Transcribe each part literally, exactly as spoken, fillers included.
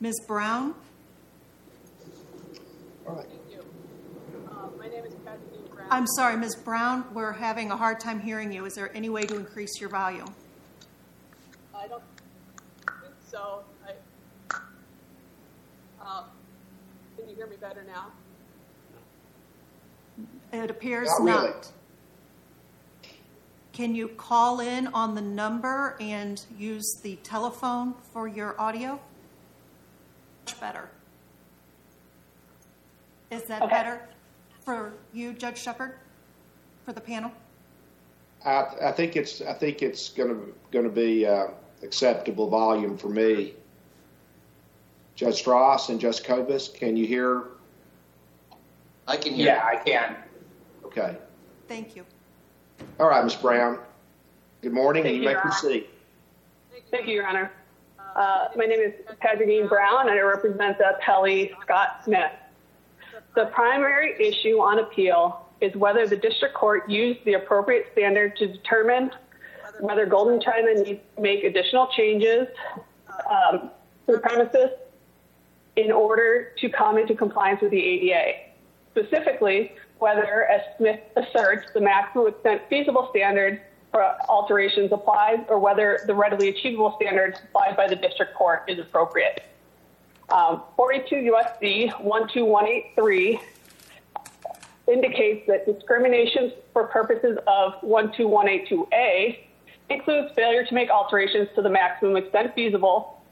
Miz Brown? All right. Thank you. Uh, my name is Kathleen Brown. I'm sorry, Miz Brown, we're having a hard time hearing you. Is there any way to increase your volume? I don't think so. I, uh, can you hear me better now? It appears not. Really. not. Can you call in on the number and use the telephone for your audio? Much better. Is that okay. better for you, Judge Shepherd, for the panel? I, I think it's I think it's going to going to be uh, acceptable volume for me. Judge Strauss and Judge Cobas, can you hear? I can hear. Yeah, I can. Okay. Thank you. All right, Miz Brown. Good morning, Thank and you may proceed. Thank you, Your Honor. Uh, my name is Kathleen Brown, and I represent the appellee, Scott Smith. The primary issue on appeal is whether the district court used the appropriate standard to determine whether Golden China needs to make additional changes um, to the premises in order to come into compliance with the A D A. Specifically, whether, as Smith asserts, the maximum extent feasible standard for alterations applies or whether the readily achievable standard applied by the district court is appropriate. Um, forty-two U S C one two one eight three indicates that discrimination for purposes of one two one eight two A includes failure to make alterations to the maximum extent feasible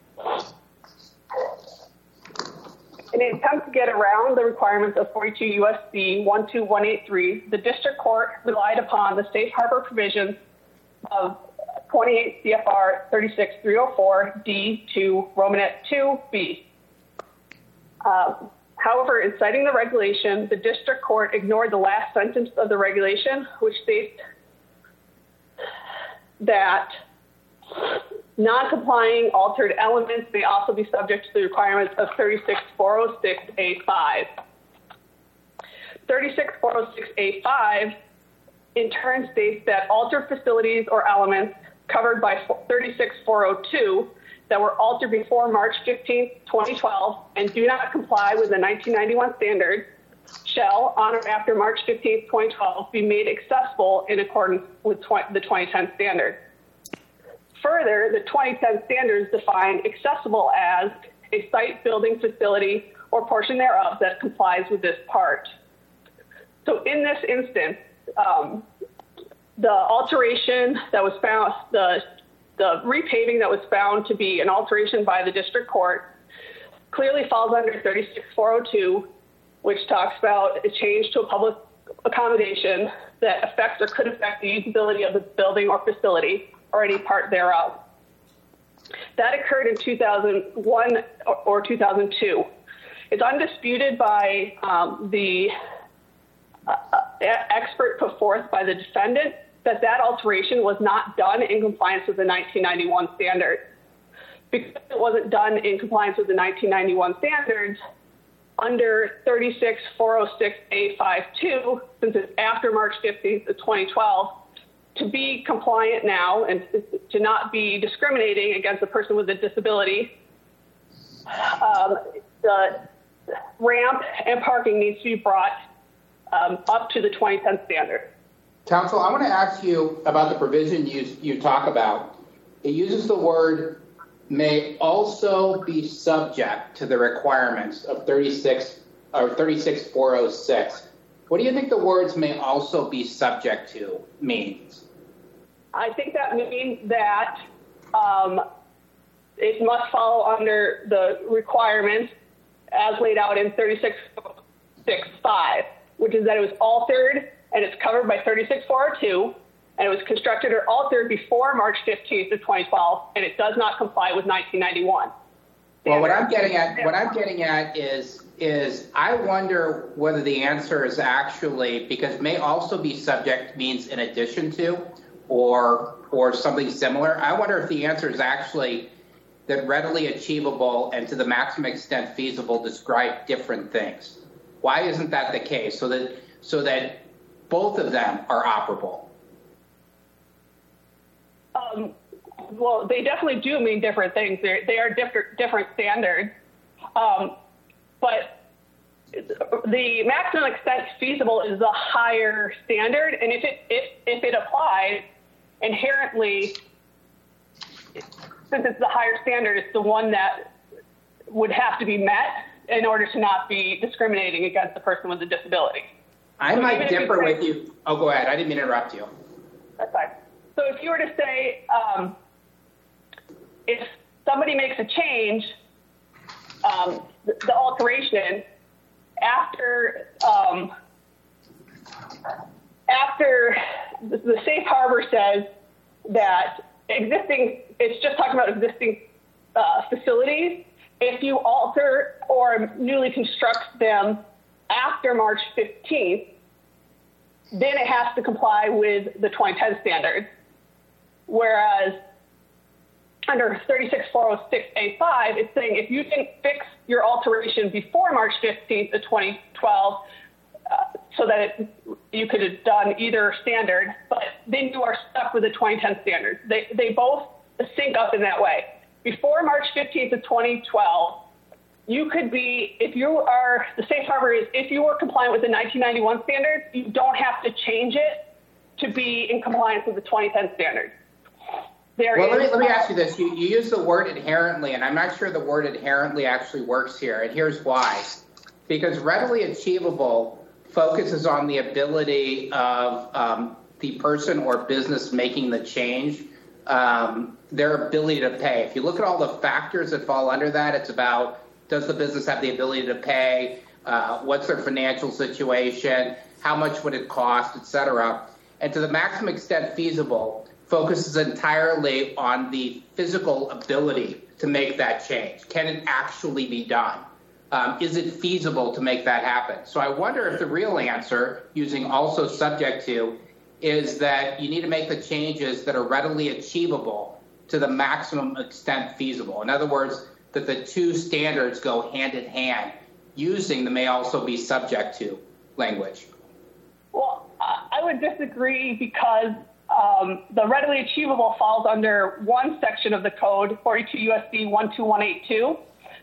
in an attempt to get around the requirements of forty-two U S C one two one eight three. The district court relied upon the safe harbor provisions of twenty-eight C F R thirty-six three oh four D two Romanet two B. Um, however, in citing the regulation, the district court ignored the last sentence of the regulation, which states that non-complying altered elements may also be subject to the requirements of thirty-six four oh six A five. thirty-six four oh six A five in turn states that altered facilities or elements covered by thirty-six four oh two that were altered before March fifteenth, twenty twelve and do not comply with the nineteen ninety-one standard shall, on or after March fifteenth, twenty twelve, be made accessible in accordance with the twenty ten standard. Further, the twenty ten standards define accessible as a site, building, facility, or portion thereof that complies with this part. So in this instance, um, the alteration that was found, the, the repaving that was found to be an alteration by the district court clearly falls under thirty-six four oh two, which talks about a change to a public accommodation that affects or could affect the usability of the building or facility or any part thereof. That occurred in two thousand one or two thousand two. It's undisputed by um, the uh, expert put forth by the defendant that that alteration was not done in compliance with the nineteen ninety-one standard. Because it wasn't done in compliance with the nineteen ninety-one standards, under thirty-six four oh six A five two, since it's after March fifteenth of twenty twelve, to be compliant now and to not be discriminating against a person with a disability, um, the ramp and parking needs to be brought um, up to the twenty ten standard. Counsel, I want to ask you about the provision you, you talk about. It uses the word may also be subject to the requirements of thirty-six or thirty-six four oh six. What do you think the words may also be subject to means? I think that means that um, it must follow under the requirements as laid out in thirty-six six five, which is that it was altered and it's covered by thirty-six four oh two, and it was constructed or altered before March fifteenth of twenty twelve, and it does not comply with nineteen ninety-one. Well, what I'm getting at, what I'm getting at is, is I wonder whether the answer is actually, because may also be subject means in addition to, or or something similar. I wonder if the answer is actually that readily achievable and to the maximum extent feasible describe different things. Why isn't that the case? So that so that both of them are operable. Um. Well, they definitely do mean different things. They're, they are different different standards. Um, but the maximum extent feasible is the higher standard, and if it if, if it applies inherently, since it's the higher standard, it's the one that would have to be met in order to not be discriminating against the person with a disability. I so might differ with you. Oh, go ahead. I didn't mean to interrupt you. That's fine. So if you were to say, um, if somebody makes a change, um, the, the alteration after um, after the, the safe harbor says that existing, it's just talking about existing uh, facilities. If you alter or newly construct them after March fifteenth, then it has to comply with the twenty ten standards. Whereas under thirty-six four oh six A five, it's saying if you didn't fix your alteration before March fifteenth of twenty twelve, uh, so that it, you could have done either standard, but then you are stuck with the twenty ten standards. They, they both sync up in that way. Before March fifteenth of twenty twelve, you could be, if you are, the safe harbor is, if you were compliant with the nineteen ninety-one standards, you don't have to change it to be in compliance with the twenty ten standards. There well, is, let me, let me ask you this. You, you use the word inherently, and I'm not sure the word inherently actually works here, and here's why. Because readily achievable focuses on the ability of um, the person or business making the change, um, their ability to pay. If you look at all the factors that fall under that, it's about, does the business have the ability to pay? Uh, what's their financial situation? How much would it cost, et cetera? And to the maximum extent feasible, focuses entirely on the physical ability to make that change. Can it actually be done? Um, is it feasible to make that happen? So I wonder if the real answer, using also subject to, is that you need to make the changes that are readily achievable to the maximum extent feasible. In other words, that the two standards go hand in hand, using the may also be subject to language. Well, I would disagree because um, the readily achievable falls under one section of the code, forty-two U S C one two one eight two.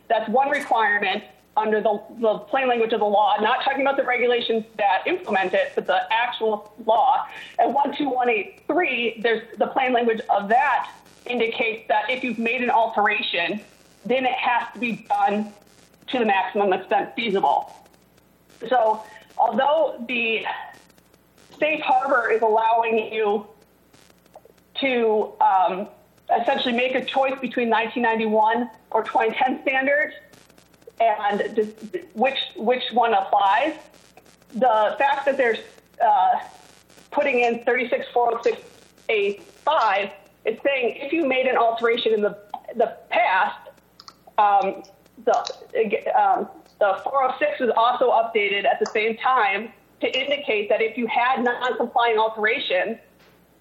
That's one requirement under the, the plain language of the law, not talking about the regulations that implement it, but the actual law. And one two one eight three, there's the plain language of that indicates that if you've made an alteration, then it has to be done to the maximum extent feasible. So although the safe harbor is allowing you to um, essentially make a choice between nineteen ninety-one or twenty ten standards and just which which one applies, the fact that they're uh, putting in thirty-six four oh six A five, it's saying if you made an alteration in the the past, Um, the, um, the four oh six was also updated at the same time to indicate that if you had non-compliant alterations,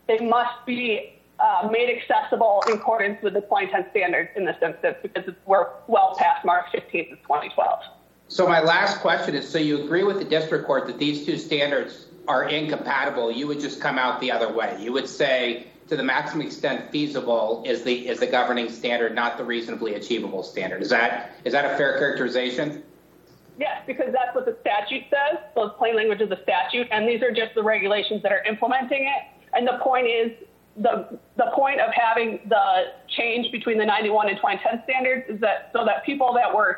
they must be uh, made accessible in accordance with the twenty ten standards in this instance because we're well past March fifteenth of twenty twelve. So my last question is, so you agree with the district court that these two standards are incompatible. You would just come out the other way. You would say, to the maximum extent feasible is the is the governing standard, not the reasonably achievable standard. Is that is that a fair characterization? Yes, because that's what the statute says, the plain language of the statute, and these are just the regulations that are implementing it. And the point is, the the point of having the change between the ninety-one and twenty ten standards is that so that people that were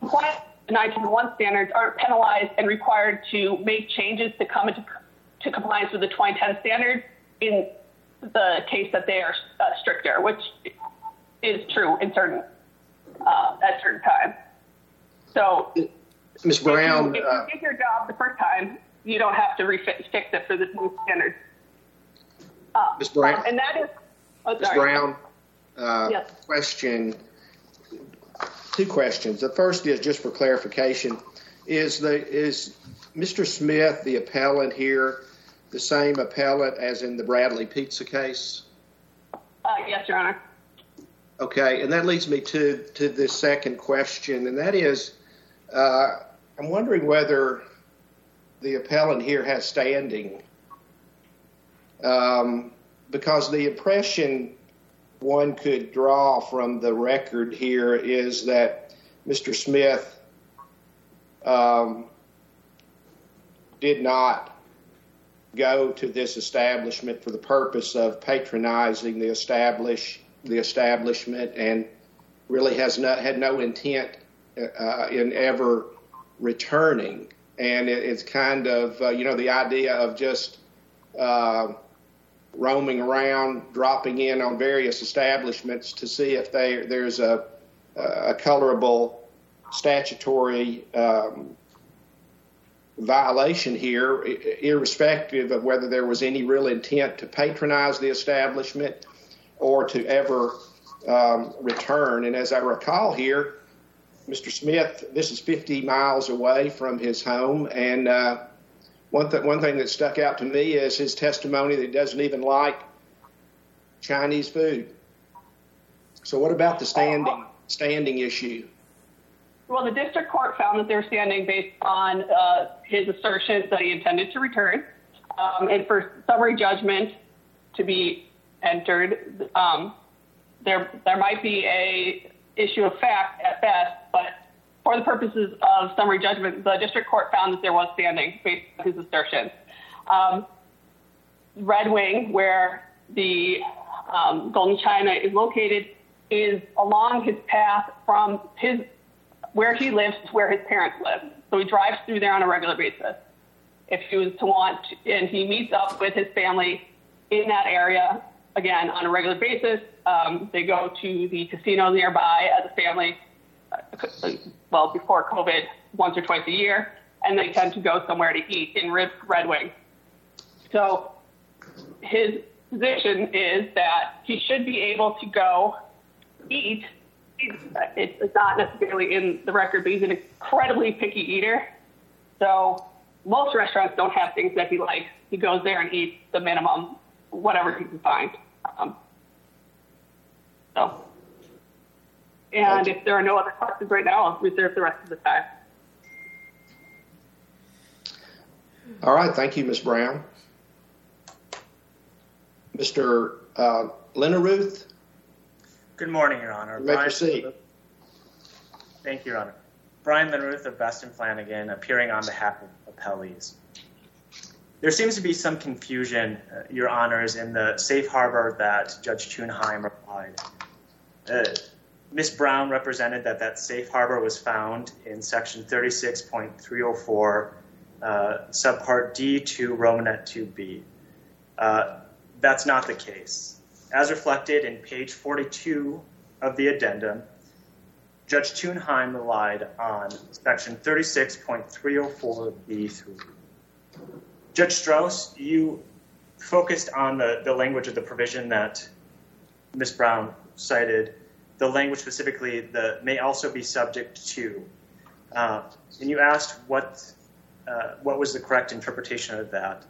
compliant with the nineteen ninety-one standards aren't penalized and required to make changes to come into to compliance with the twenty ten standards in the case that they are uh, stricter, which is true in certain uh, at certain times. So, Miz Brown, if you, if you did your job the first time, you don't have to refix fix it for the new standards. Uh, Miz Brown, uh, and that is oh, Miz Brown. Uh, yes. Question. Two questions. The first is just for clarification: is the is Mister Smith the appellant here? The same appellate as in the Bradley Pizza case? Uh, yes, Your Honor. Okay, and that leads me to, to this second question, and that is, uh, I'm wondering whether the appellant here has standing, um, because the impression one could draw from the record here is that Mister Smith um, did not go to this establishment for the purpose of patronizing the establish the establishment, and really has not had no intent uh, in ever returning. And it, it's kind of uh, you know the idea of just uh, roaming around, dropping in on various establishments to see if they, there's a a colorable statutory um, violation here, irrespective of whether there was any real intent to patronize the establishment or to ever um, return. And as I recall here, Mister Smith, this is fifty miles away from his home, and uh, one, th- one thing that stuck out to me is his testimony that he doesn't even like Chinese food. So what about the standing standing issue? Well, the district court found that they were standing based on uh, his assertions that he intended to return, um, and for summary judgment to be entered, um, there there might be a issue of fact at best, but for the purposes of summary judgment, the district court found that there was standing based on his assertions. Um, Red Wing, where the um, Golden China is located, is along his path from his where he lives to where his parents live. So he drives through there on a regular basis if he was to want to, and he meets up with his family in that area, again, on a regular basis. Um, they go to the casino nearby as a family, well, before COVID, once or twice a year, and they tend to go somewhere to eat in Red Wing. So his position is that he should be able to go eat. It's not necessarily in the record, but he's an incredibly picky eater. So most restaurants don't have things that he likes. He goes there and eats the minimum, whatever he can find. Um, so, and if there are no other questions right now, I'll reserve the rest of the time. All right. Thank you, Miz Brown. Mister Uh, Linnerooth. Good morning, Your Honor. You may proceed. Thank you, Your Honor. Brian Linnerooth of Best and Flanagan, appearing on behalf of appellees. There seems to be some confusion, uh, Your Honors, in the safe harbor that Judge Tunheim replied. Uh, Miz Brown represented that that safe harbor was found in Section thirty-six point three oh four, uh, subpart D two, Romanet two B. Uh, that's not the case. As reflected in page forty-two of the addendum, Judge Tunheim relied on Section thirty-six point three oh four B three. Judge Strauss, you focused on the, the language of the provision that Miz Brown cited, the language specifically that may also be subject to, uh, and you asked what uh, what was the correct interpretation of that.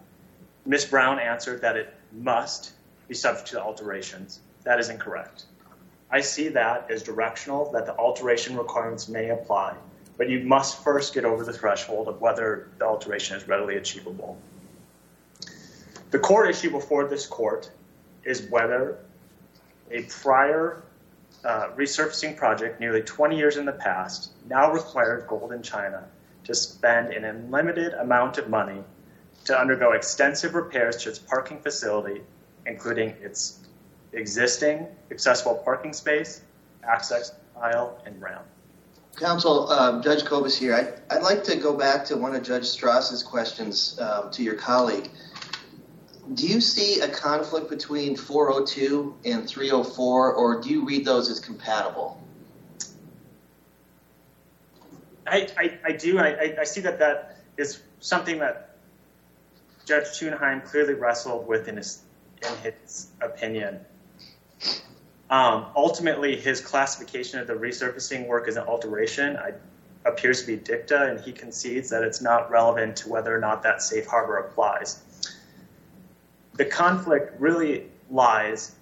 Miz Brown answered that it must be subject to alterations. That is incorrect. I see that as directional, that the alteration requirements may apply, but you must first get over the threshold of whether the alteration is readily achievable. The core issue before this court is whether a prior uh, resurfacing project nearly twenty years in the past now required Golden China to spend an unlimited amount of money to undergo extensive repairs to its parking facility, including its existing accessible parking space, access aisle, and ramp. Counsel, um, Judge Cobas here. I'd, I'd like to go back to one of Judge Strauss's questions uh, to your colleague. Do you see a conflict between four oh two and three oh four, or do you read those as compatible? I, I, I do, and I, I see that that is something that Judge Tunheim clearly wrestled with in his in his opinion. Um, ultimately, his classification of the resurfacing work as an alteration I, appears to be dicta, and he concedes that it's not relevant to whether or not that safe harbor applies. The conflict really lies,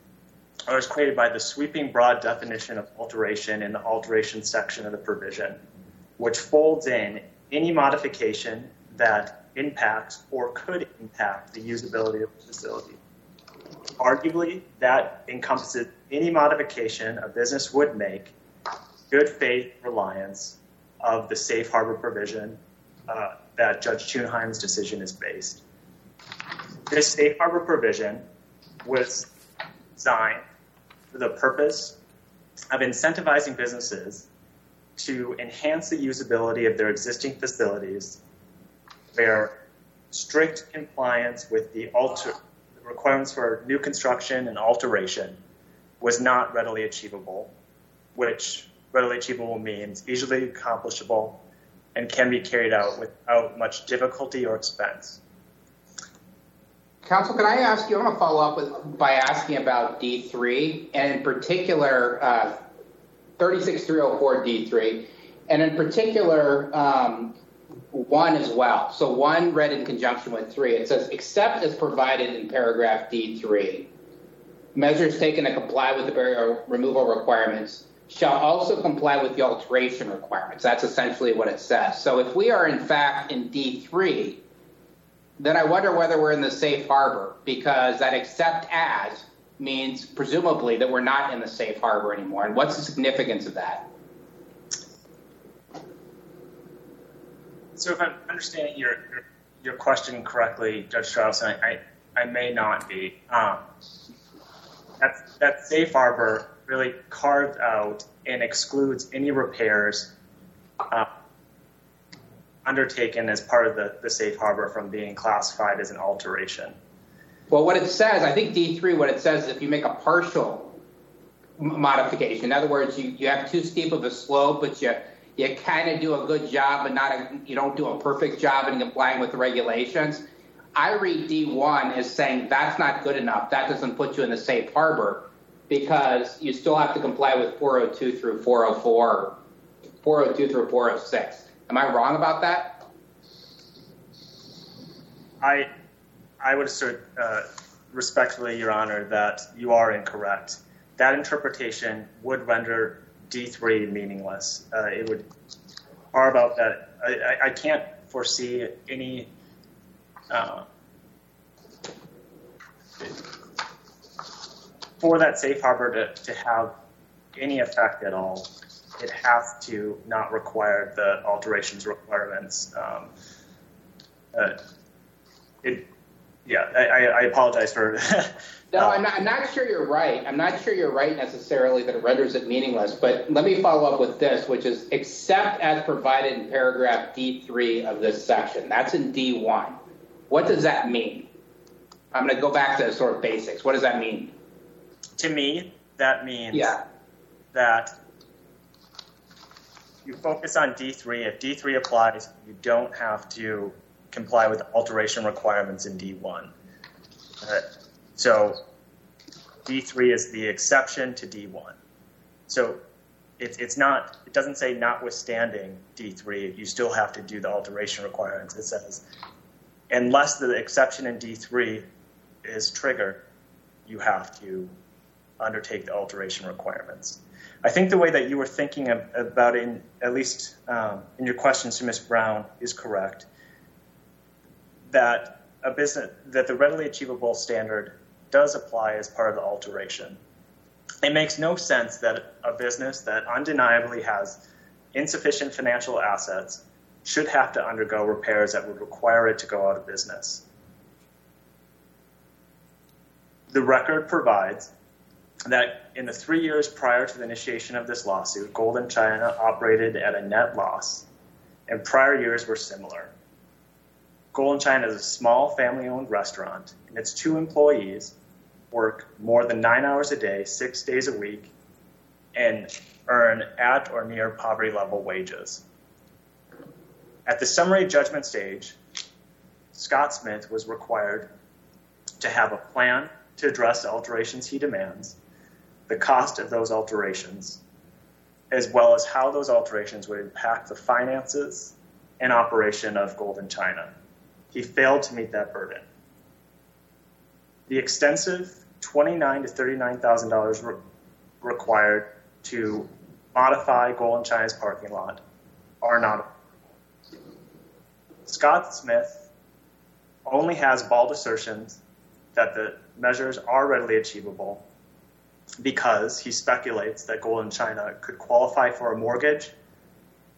or is created by the sweeping broad definition of alteration in the alteration section of the provision, which folds in any modification that impacts or could impact the usability of the facility. Arguably, that encompasses any modification a business would make good faith reliance of the safe harbor provision uh, that Judge Tunheim's decision is based. This safe harbor provision was designed for the purpose of incentivizing businesses to enhance the usability of their existing facilities where strict compliance with the alter- requirements for new construction and alteration was not readily achievable, which readily achievable means easily accomplishable and can be carried out without much difficulty or expense. Counsel, can I ask you, I want to follow up with, by asking about D three, and in particular, uh, thirty-six three oh four D three, and in particular, um, one as well. So one read in conjunction with three. It says, except as provided in paragraph D three, measures taken to comply with the barrier removal requirements shall also comply with the alteration requirements. That's essentially what it says. So if we are, in fact, in D three, then I wonder whether we're in the safe harbor, because that except as means presumably that we're not in the safe harbor anymore. And what's the significance of that? So if I'm understanding your your, your question correctly, Judge Strauss, and I, I, I may not be, um, that, that safe harbor really carved out and excludes any repairs uh, undertaken as part of the, the safe harbor from being classified as an alteration. Well, what it says, I think D three, what it says is if you make a partial modification, in other words, you, you have too steep of a slope, but you you kind of do a good job, but not a, you don't do a perfect job in complying with the regulations. I read D one as saying that's not good enough. That doesn't put you in the safe harbor because you still have to comply with four oh two through four oh four, four oh two through four oh six. Am I wrong about that? I I would assert uh, respectfully, Your Honor, that you are incorrect. That interpretation would render D three meaningless. Uh, it would carve out that. I, I can't foresee any uh, for that safe harbor to, to have any effect at all. It has to not require the alterations requirements. Um, uh, it, yeah, I, I apologize for. no, um, I'm not. I'm not sure you're right. I'm not sure you're right necessarily that it renders it meaningless. But let me follow up with this, which is except as provided in paragraph D three of this section. That's in D one. What does that mean? I'm going to go back to sort of basics. What does that mean? To me, that means yeah. that. You focus on D three. If D three applies, you don't have to comply with alteration requirements in D one. Uh, so D three is the exception to D one. So it's it's not. It doesn't say notwithstanding D three, you still have to do the alteration requirements. It says unless the exception in D three is triggered, you have to undertake the alteration requirements. I think the way that you were thinking of, about it, in, at least um, in your questions to Miz Brown, is correct. That a business that the readily achievable standard does apply as part of the alteration. It makes no sense that a business that undeniably has insufficient financial assets should have to undergo repairs that would require it to go out of business. The record provides that in the three years prior to the initiation of this lawsuit, Golden China operated at a net loss, and prior years were similar. Golden China is a small family-owned restaurant, and its two employees work more than nine hours a day, six days a week, and earn at or near poverty-level wages. At the summary judgment stage, Scott Smith was required to have a plan to address the alterations he demands, the cost of those alterations, as well as how those alterations would impact the finances and operation of Golden China. He failed to meet that burden. The extensive twenty-nine thousand dollars to thirty-nine thousand dollars re- required to modify Golden China's parking lot are not. Scott Smith only has bald assertions that the measures are readily achievable because he speculates that Golden China could qualify for a mortgage,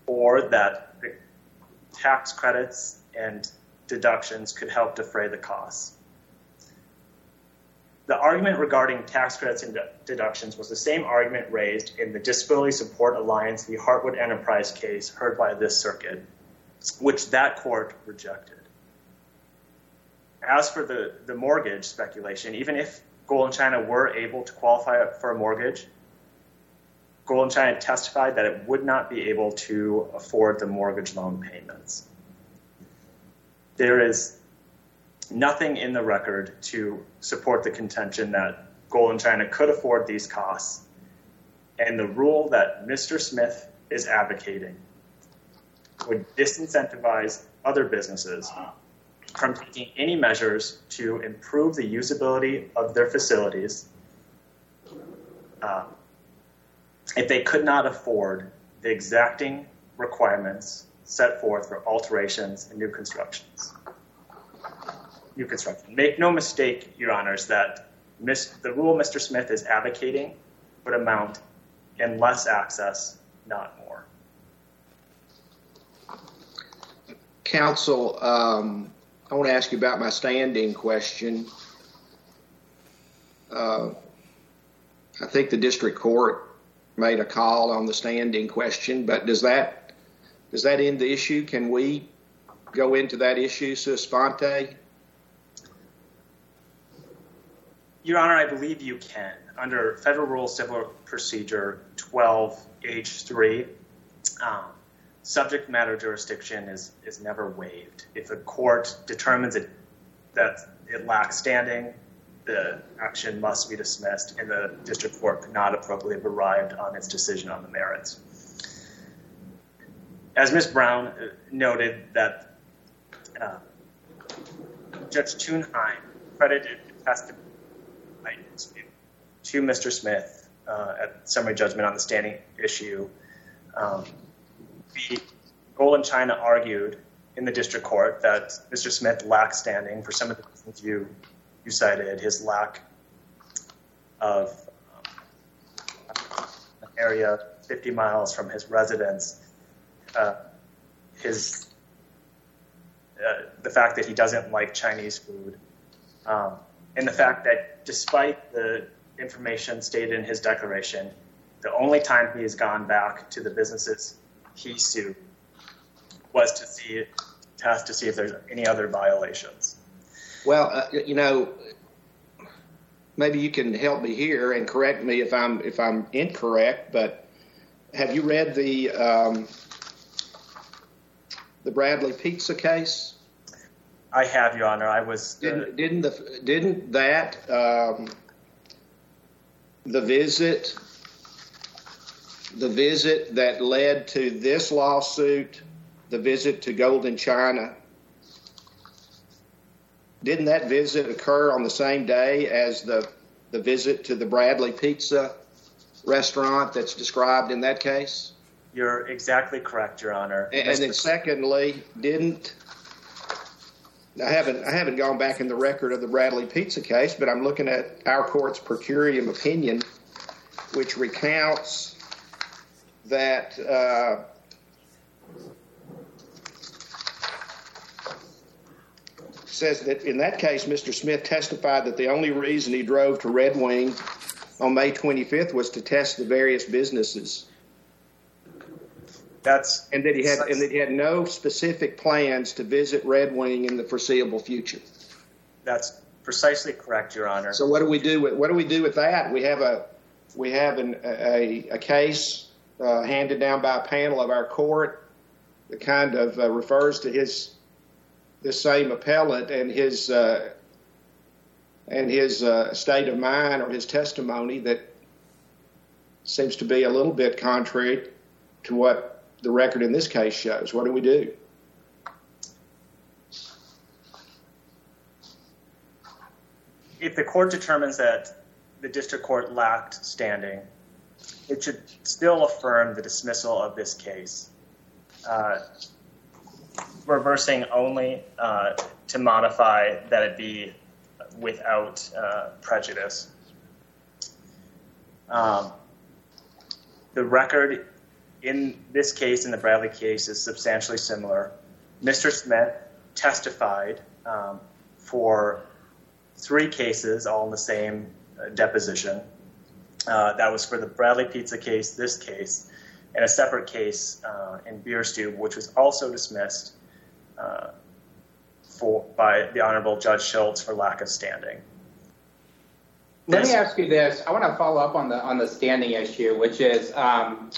or that the tax credits and deductions could help defray the costs. The argument regarding tax credits and deductions was the same argument raised in the Disability Support Alliance, the Hartwood Enterprise case heard by this circuit, which that court rejected. As for the, the mortgage speculation, even if Golden China were able to qualify for a mortgage, Golden China testified that it would not be able to afford the mortgage loan payments. There is nothing in the record to support the contention that Golden China could afford these costs, and the rule that Mister Smith is advocating would disincentivize other businesses from taking any measures to improve the usability of their facilities um, if they could not afford the exacting requirements set forth for alterations and new constructions. New construction. Make no mistake, Your Honors, that mis- the rule Mister Smith is advocating would amount in less access, not more. Counsel, um, I want to ask you about my standing question. Uh, I think the district court made a call on the standing question, but does that does that end the issue? Can we go into that issue sua sponte? Your Honor, I believe you can. Under Federal Rule Civil Procedure twelve H three, um, subject matter jurisdiction is, is never waived. If a court determines it, that it lacks standing, the action must be dismissed, and the district court could not appropriately have arrived on its decision on the merits. As Miz Brown noted, that uh, Judge Tunheim credited testimony to Mister Smith uh, at summary judgment on the standing issue. Um, the Golden China argued in the district court that Mister Smith lacked standing for some of the reasons you, you cited, his lack of um, an area fifty miles from his residence, uh, his uh, the fact that he doesn't like Chinese food, um, and the fact that despite the information stated in his declaration, the only time he has gone back to the businesses he sued was to see, test to see if there's any other violations. Well, uh, you know, maybe you can help me here and correct me if I'm if I'm incorrect. But have you read the um, the Bradley Pizza case? I have, Your Honor. I was uh, didn't didn't, the, didn't that. Um, The visit, the visit that led to this lawsuit, the visit to Golden China, didn't that visit occur on the same day as the, the visit to the Bradley Pizza restaurant that's described in that case? You're exactly correct, Your Honor. And, and then secondly, didn't, I haven't I haven't gone back in the record of the Bradley Pizza case, but I'm looking at our court's per curiam opinion, which recounts that uh, says that in that case, Mister Smith testified that the only reason he drove to Red Wing on May twenty-fifth was to test the various businesses. That's and that he had and that he had no specific plans to visit Red Wing in the foreseeable future. That's precisely correct, Your Honor. So what do we do with what do we do with that? We have a we have an, a a case uh, handed down by a panel of our court that kind of uh, refers to his this same appellant and his uh, and his uh, state of mind or his testimony that seems to be a little bit contrary to what the record in this case shows. What do we do? If the court determines that the district court lacked standing, it should still affirm the dismissal of this case, uh, reversing only uh, to modify that it be without uh, prejudice. Um, the record in this case, in the Bradley case, is substantially similar. Mister Smith testified um, for three cases, all in the same uh, deposition. Uh, that was for the Bradley Pizza case, this case, and a separate case uh, in Beer Stube, which was also dismissed uh, for by the Honorable Judge Schultz for lack of standing. Let me ask you this. I want to follow up on the on the standing issue, which is, um,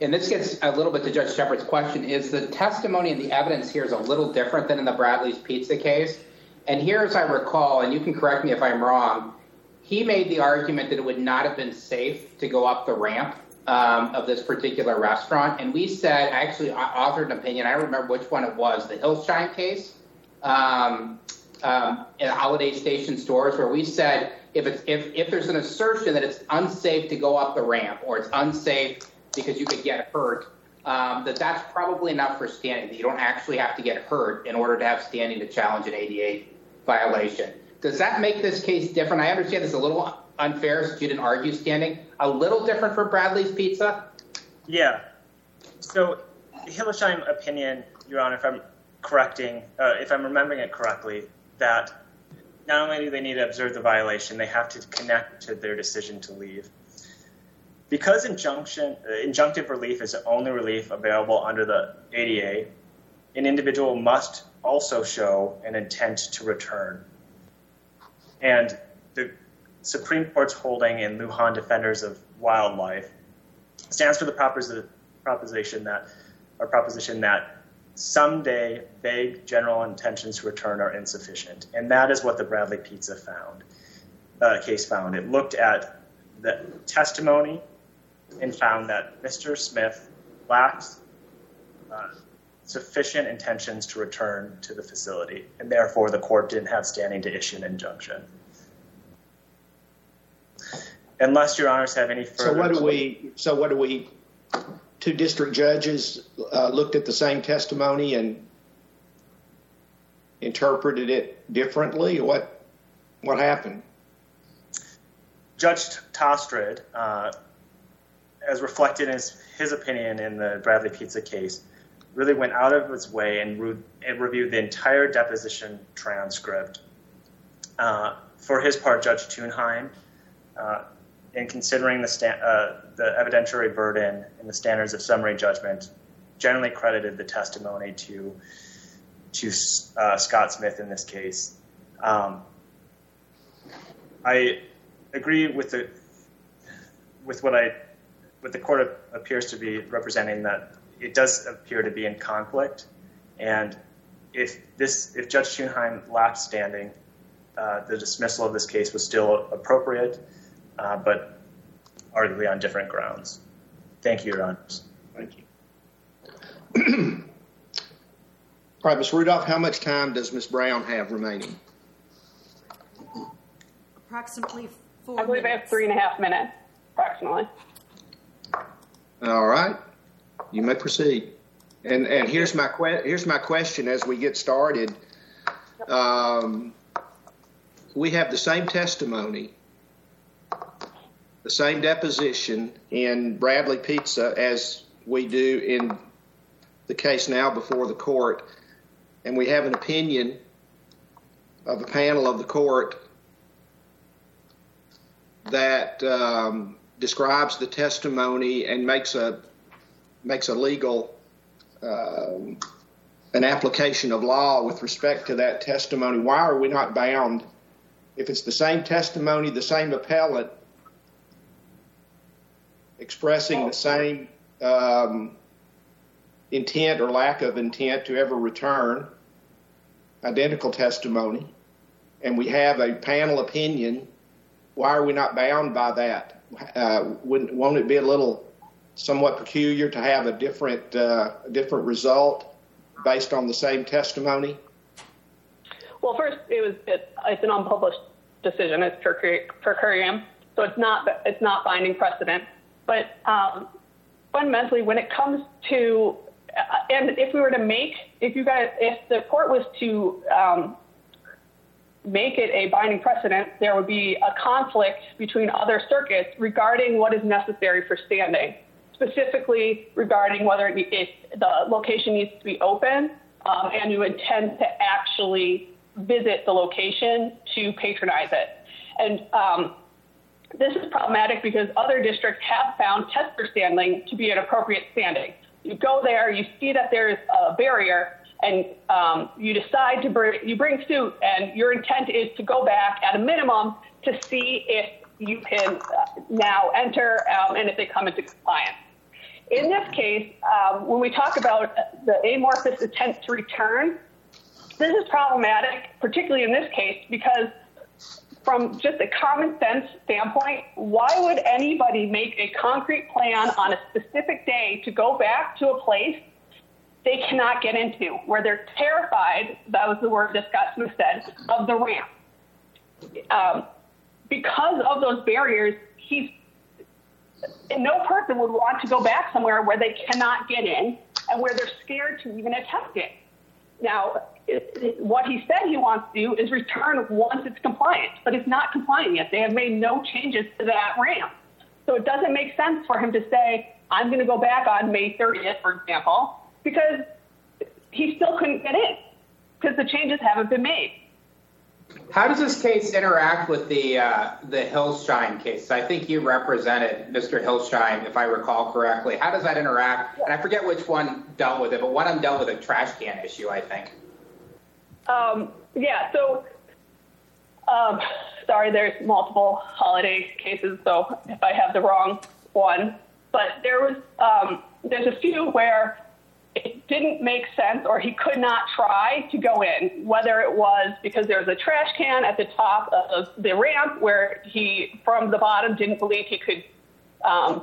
and this gets a little bit to Judge Shepherd's question, is the testimony and the evidence here is a little different than in the Bradley's Pizza case. And here, as I recall, and you can correct me if I'm wrong, he made the argument that it would not have been safe to go up the ramp um, of this particular restaurant. And we said, I actually authored an opinion, I don't remember which one it was, the Hillesheim case, um, um, in Holiday Station stores, where we said, If it's if, if there's an assertion that it's unsafe to go up the ramp, or it's unsafe because you could get hurt, um, that that's probably enough for standing. You don't actually have to get hurt in order to have standing to challenge an A D A violation. Does that make this case different? I understand it's a little unfair since you didn't argue standing. A little different for Bradley's Pizza? Yeah. So the Hillesheim opinion, Your Honor, if I'm correcting, uh, if I'm remembering it correctly, that not only do they need to observe the violation, they have to connect to their decision to leave. Because injunction, injunctive relief is the only relief available under the A D A, an individual must also show an intent to return. And the Supreme Court's holding in Lujan Defenders of Wildlife stands for the proposi- proposition that, or proposition that someday, vague general intentions to return are insufficient. And that is what the Bradley Pizza found, uh, case found. It looked at the testimony and found that Mister Smith lacks uh, sufficient intentions to return to the facility. And therefore, the court didn't have standing to issue an injunction. Unless Your Honors have any further... So what do we... So what do we... Two district judges uh, looked at the same testimony and interpreted it differently. What what happened? Judge Tostrid, uh, as reflected in his, his opinion in the Bradley Pizza case, really went out of his way and, re- and reviewed the entire deposition transcript. Uh, for his part, Judge Tunheim, uh, in considering the, sta- uh, the evidentiary burden and the standards of summary judgment, generally credited the testimony to to uh, Scott Smith in this case. Um, I agree with the with what I what the court appears to be representing, that it does appear to be in conflict, and if this if Judge Tunheim lacked standing, uh, the dismissal of this case was still appropriate. Uh, but arguably on different grounds. Thank you, Your Honors. Thank you. All right, Miz Rudolph, how much time does Miz Brown have remaining? Approximately four I believe minutes. I have three and a half minutes, approximately. All right. You may proceed. And and here's my, que- here's my question as we get started. Um, we have the same testimony, the same deposition in Bradley Pizza as we do in the case now before the court, and we have an opinion of a panel of the court that um, describes the testimony and makes a makes a legal um, an application of law with respect to that testimony. Why are we not bound if it's the same testimony, the same appellate, expressing the same um, intent or lack of intent to ever return, identical testimony, and we have a panel opinion? Why are we not bound by that? Uh, wouldn't, won't it be a little somewhat peculiar to have a different, uh, different result based on the same testimony? Well, first, it was it, it's an unpublished decision. It's per, per curiam, so it's not it's not binding precedent. But um, fundamentally, when it comes to, uh, and if we were to make, if you guys, if the court was to um, make it a binding precedent, there would be a conflict between other circuits regarding what is necessary for standing, specifically regarding whether if the location needs to be open um, and you intend to actually visit the location to patronize it. And um, this is problematic because other districts have found tester standing to be an appropriate standing. You go there, you see that there is a barrier, and um, you decide to bring, you bring suit, and your intent is to go back at a minimum to see if you can now enter um, and if they come into compliance. In this case, um, when we talk about the amorphous intent to return, this is problematic, particularly in this case, because from just a common sense standpoint, why would anybody make a concrete plan on a specific day to go back to a place they cannot get into, where they're terrified, that was the word that Scott Smith said, of the ramp? Um, because of those barriers, he's, no person would want to go back somewhere where they cannot get in and where they're scared to even attempt it. Now, what he said he wants to do is return once it's compliant, but it's not compliant yet. They have made no changes to that ramp. So it doesn't make sense for him to say, I'm going to go back on May thirtieth, for example, because he still couldn't get in because the changes haven't been made. How does this case interact with the uh, the Hillesheim case? I think you represented Mister Hillesheim, if I recall correctly. How does that interact? And I forget which one dealt with it, but one of them dealt with a trash can issue, I think. Um, yeah, so, um, sorry, there's multiple Holiday cases, so if I have the wrong one. But there was, um, there's a few where it didn't make sense or he could not try to go in, whether it was because there was a trash can at the top of the ramp where he, from the bottom, didn't believe he could um,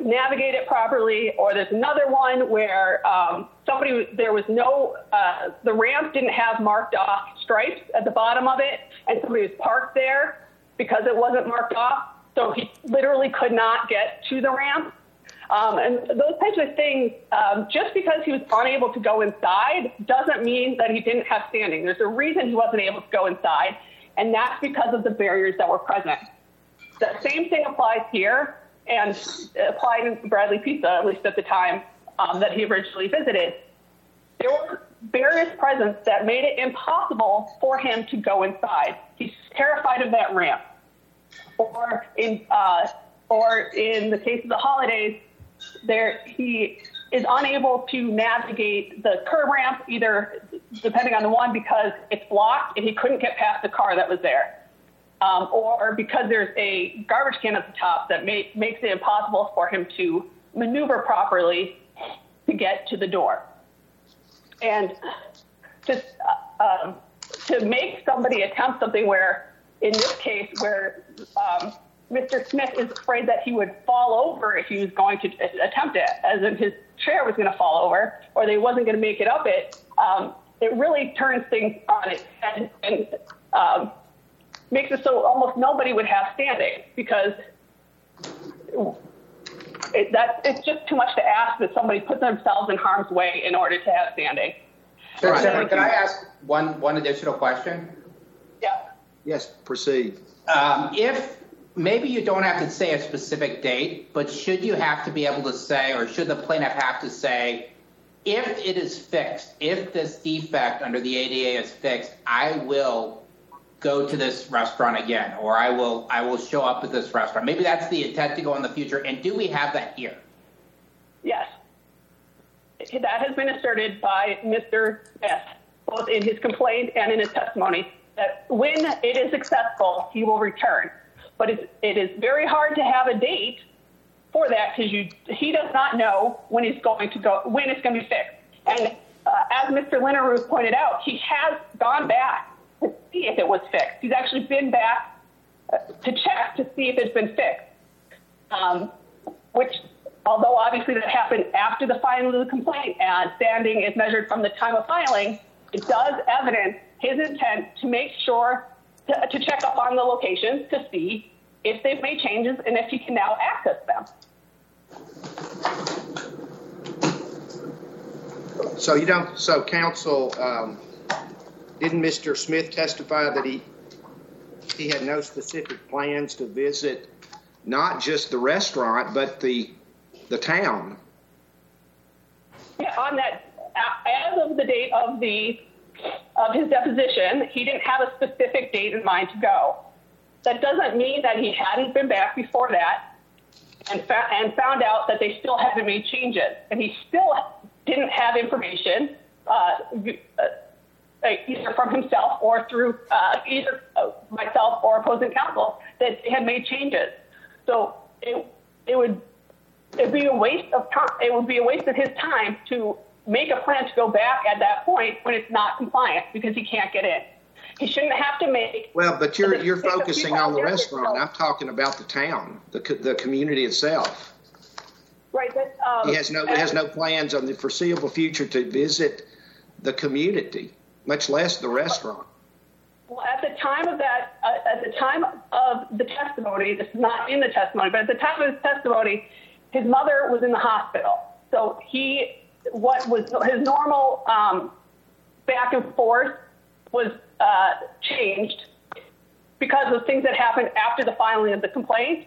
navigate it properly, or there's another one where um, somebody, there was no, uh, the ramp didn't have marked off stripes at the bottom of it, and somebody was parked there because it wasn't marked off, so he literally could not get to the ramp. Um, and those types of things, um, just because he was unable to go inside doesn't mean that he didn't have standing. There's a reason he wasn't able to go inside, and that's because of the barriers that were present. The same thing applies here and applied in Bradley Pizza, at least at the time um, that he originally visited. There were barriers present that made it impossible for him to go inside. He's terrified of that ramp. Or in, uh, or in the case of the Holidays, there he is unable to navigate the curb ramp, either depending on the one because it's blocked and he couldn't get past the car that was there, um, or because there's a garbage can at the top that may, makes it impossible for him to maneuver properly to get to the door. And just uh, um, to make somebody attempt something where, in this case, where um, Mister Smith is afraid that he would fall over if he was going to attempt it, as in his chair was going to fall over, or they wasn't going to make it up it. Um, it really turns things on its head and um, makes it so almost nobody would have standing because it, that, it's just too much to ask that somebody put themselves in harm's way in order to have standing. Sure, right. Sarah, can I ask one, one additional question? Yeah. Yes, proceed. Um, if... Maybe you don't have to say a specific date, but should you have to be able to say, or should the plaintiff have to say, if it is fixed, if this defect under the A D A is fixed, I will go to this restaurant again, or I will I will show up at this restaurant. Maybe that's the intent to go in the future. And do we have that here? Yes. That has been asserted by Mister Smith, both in his complaint and in his testimony, that when it is successful, he will return. But it's, it is very hard to have a date for that because you he does not know when it's going to go when it's going to be fixed. And uh, as Mister Linnerooth pointed out, he has gone back to see if it was fixed. He's actually been back to check to see if it's been fixed. Um, which, although obviously that happened after the filing of the complaint and standing is measured from the time of filing, it does evidence his intent to make sure. To, to check up on the locations to see if they've made changes and if he can now access them. So you don't, so counsel, um, Didn't Mister Smith testify that he he had no specific plans to visit not just the restaurant but the the town? Yeah, on that, as of the date of the of his deposition, he didn't have a specific date in mind to go. That doesn't mean that he hadn't been back before that and fa- and found out that they still haven't made changes, and he still didn't have information uh, uh, either from himself or through uh, either myself or opposing counsel that they had made changes. So it it would it'd be a waste of time. It would be a waste of his time to make a plan to go back at that point when it's not compliant because he can't get in. He shouldn't have to make. Well, but you're you're focusing on the restaurant. I'm talking about the town, the the community itself. Right. But, um, he has no he has no plans on the foreseeable future to visit the community, much less the restaurant. Well, at the time of that, uh, at the time of the testimony, this is not in the testimony, but at the time of his testimony, his mother was in the hospital. So he, what was his normal um, back and forth was. Uh, changed because of things that happened after the filing of the complaint.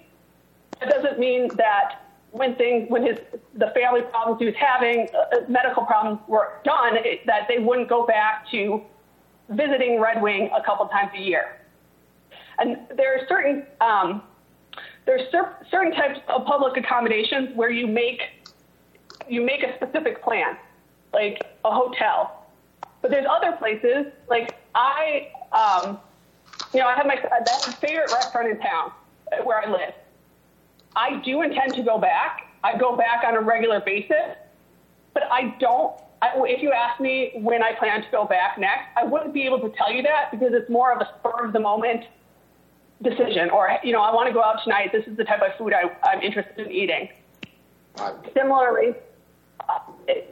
That doesn't mean that when things, when his the family problems he was having, uh, medical problems were done, it, that they wouldn't go back to visiting Red Wing a couple times a year. And there are certain um, there's cer- certain types of public accommodations where you make you make a specific plan, like a hotel. But there's other places, like I, um, you know, I have my that's my favorite restaurant in town where I live. I do intend to go back. I go back on a regular basis, but I don't, I, if you ask me when I plan to go back next, I wouldn't be able to tell you that because it's more of a spur of the moment decision or, you know, I want to go out tonight. This is the type of food I, I'm interested in eating. Right. Similarly,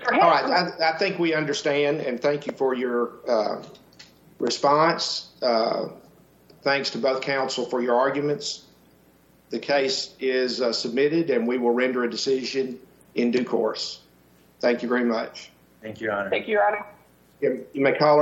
for him, all right. I, I think we understand, and thank you for your uh, response. Uh, thanks to both counsel for your arguments. The case is uh, submitted, and we will render a decision in due course. Thank you very much. Thank you, Your Honor. Thank you, Your Honor. You, you may call her.